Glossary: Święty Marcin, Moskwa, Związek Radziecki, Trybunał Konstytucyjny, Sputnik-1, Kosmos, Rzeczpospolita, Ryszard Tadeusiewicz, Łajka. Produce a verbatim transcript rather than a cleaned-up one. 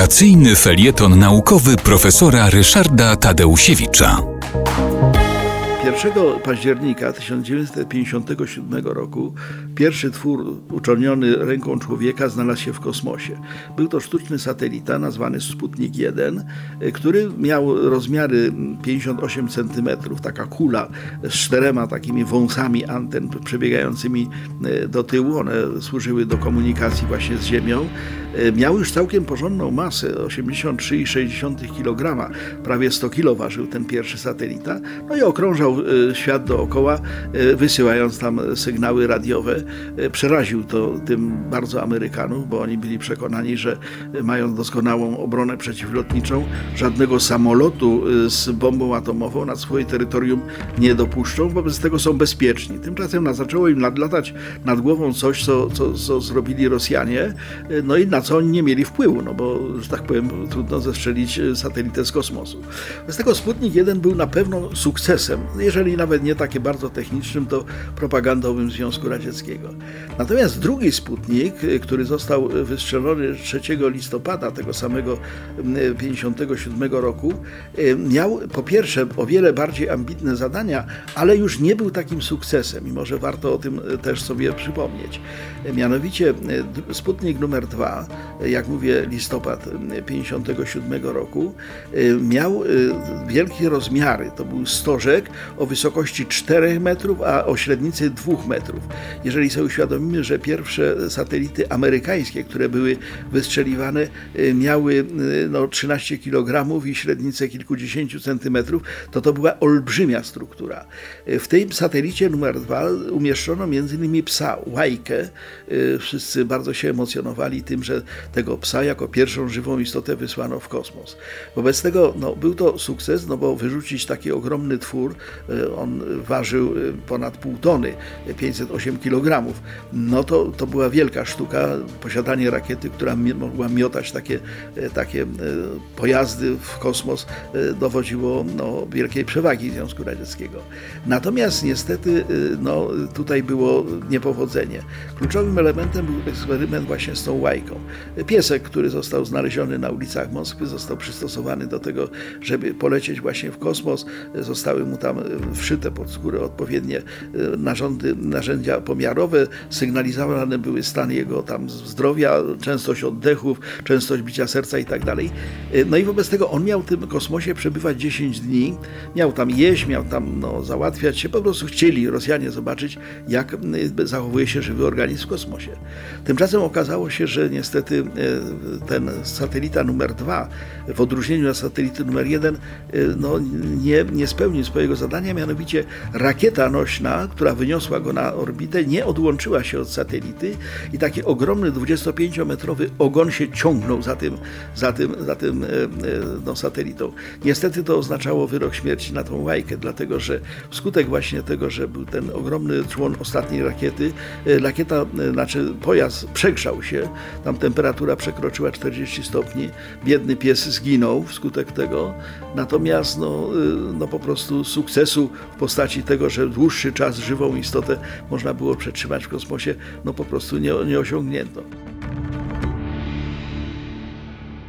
Edukacyjny felieton naukowy profesora Ryszarda Tadeusiewicza. pierwszego października tysiąc dziewięćset pięćdziesiątego siódmego roku pierwszy twór uczyniony ręką człowieka znalazł się w kosmosie. Był to sztuczny satelita nazwany Sputnik jeden, który miał rozmiary pięćdziesiąt osiem centymetrów, taka kula z czterema takimi wąsami anten przebiegającymi do tyłu. One służyły do komunikacji właśnie z Ziemią. Miał już całkiem porządną masę, osiemdziesiąt trzy przecinek sześć kilograma, prawie sto kilo ważył ten pierwszy satelita. No i okrążał świat dookoła, wysyłając tam sygnały radiowe. Przeraził to tym bardzo Amerykanów, bo oni byli przekonani, że mają doskonałą obronę przeciwlotniczą, żadnego samolotu z bombą atomową na swoje terytorium nie dopuszczą, wobec tego są bezpieczni. Tymczasem zaczęło im nadlatać nad głową coś, co, co, co zrobili Rosjanie, no i na co oni nie mieli wpływu, no bo, że tak powiem, trudno zestrzelić satelitę z kosmosu. Wobec tego Sputnik jeden był na pewno sukcesem, jeżeli nawet nie takie bardzo technicznym, to propagandowym Związku Radzieckiego. Natomiast drugi Sputnik, który został wystrzelony trzeciego listopada tego samego tysiąc dziewięćset pięćdziesiątego siódmego roku, miał po pierwsze o wiele bardziej ambitne zadania, ale już nie był takim sukcesem i może warto o tym też sobie przypomnieć. Mianowicie Sputnik numer dwa, jak mówię, listopad tysiąc dziewięćset pięćdziesiątego siódmego roku, miał wielkie rozmiary. To był stożek o wysokości czterech metrów, a o średnicy dwóch metrów. Jeżeli sobie uświadomimy, że pierwsze satelity amerykańskie, które były wystrzeliwane, miały no, trzynaście kilogramów i średnicę kilkudziesięciu centymetrów, to to była olbrzymia struktura. W tym satelicie numer dwa umieszczono m.in. psa Łajkę. Wszyscy bardzo się emocjonowali tym, że tego psa jako pierwszą żywą istotę wysłano w kosmos. Wobec tego no, był to sukces, no bo wyrzucić taki ogromny twór, on ważył ponad pół tony, pięćset osiem kilogramów. No to, to była wielka sztuka, posiadanie rakiety, która mi, mogła miotać takie, takie pojazdy w kosmos, dowodziło no, wielkiej przewagi Związku Radzieckiego. Natomiast niestety no, tutaj było niepowodzenie. Kluczowym elementem był eksperyment właśnie z tą Łajką. Piesek, który został znaleziony na ulicach Moskwy, został przystosowany do tego, żeby polecieć właśnie w kosmos. Zostały mu tam wszyte pod skórę odpowiednie narządy, narzędzia pomiarowe, sygnalizowane były stan jego tam zdrowia, częstość oddechów, częstość bicia serca i tak dalej. No i wobec tego on miał w tym kosmosie przebywać dziesięć dni, miał tam jeść, miał tam no, załatwiać się, po prostu chcieli Rosjanie zobaczyć, jak zachowuje się żywy organizm w kosmosie. Tymczasem okazało się, że niestety ten satelita numer dwa w odróżnieniu od satelity numer jeden no, nie, nie spełnił swojego zadania, mianowicie rakieta nośna, która wyniosła go na orbitę, nie odłączyła się od satelity i taki ogromny dwudziestopięciometrowy ogon się ciągnął za tym, za tym, za tym no, satelitą. Niestety to oznaczało wyrok śmierci na tą Łajkę, dlatego że wskutek właśnie tego, że był ten ogromny człon ostatniej rakiety, rakieta, znaczy pojazd przegrzał się, tam temperatura przekroczyła czterdzieści stopni, biedny pies zginął wskutek tego, natomiast no, no po prostu sukcesu w postaci tego, że dłuższy czas żywą istotę można było przetrzymać w kosmosie, no po prostu nie, nie osiągnięto.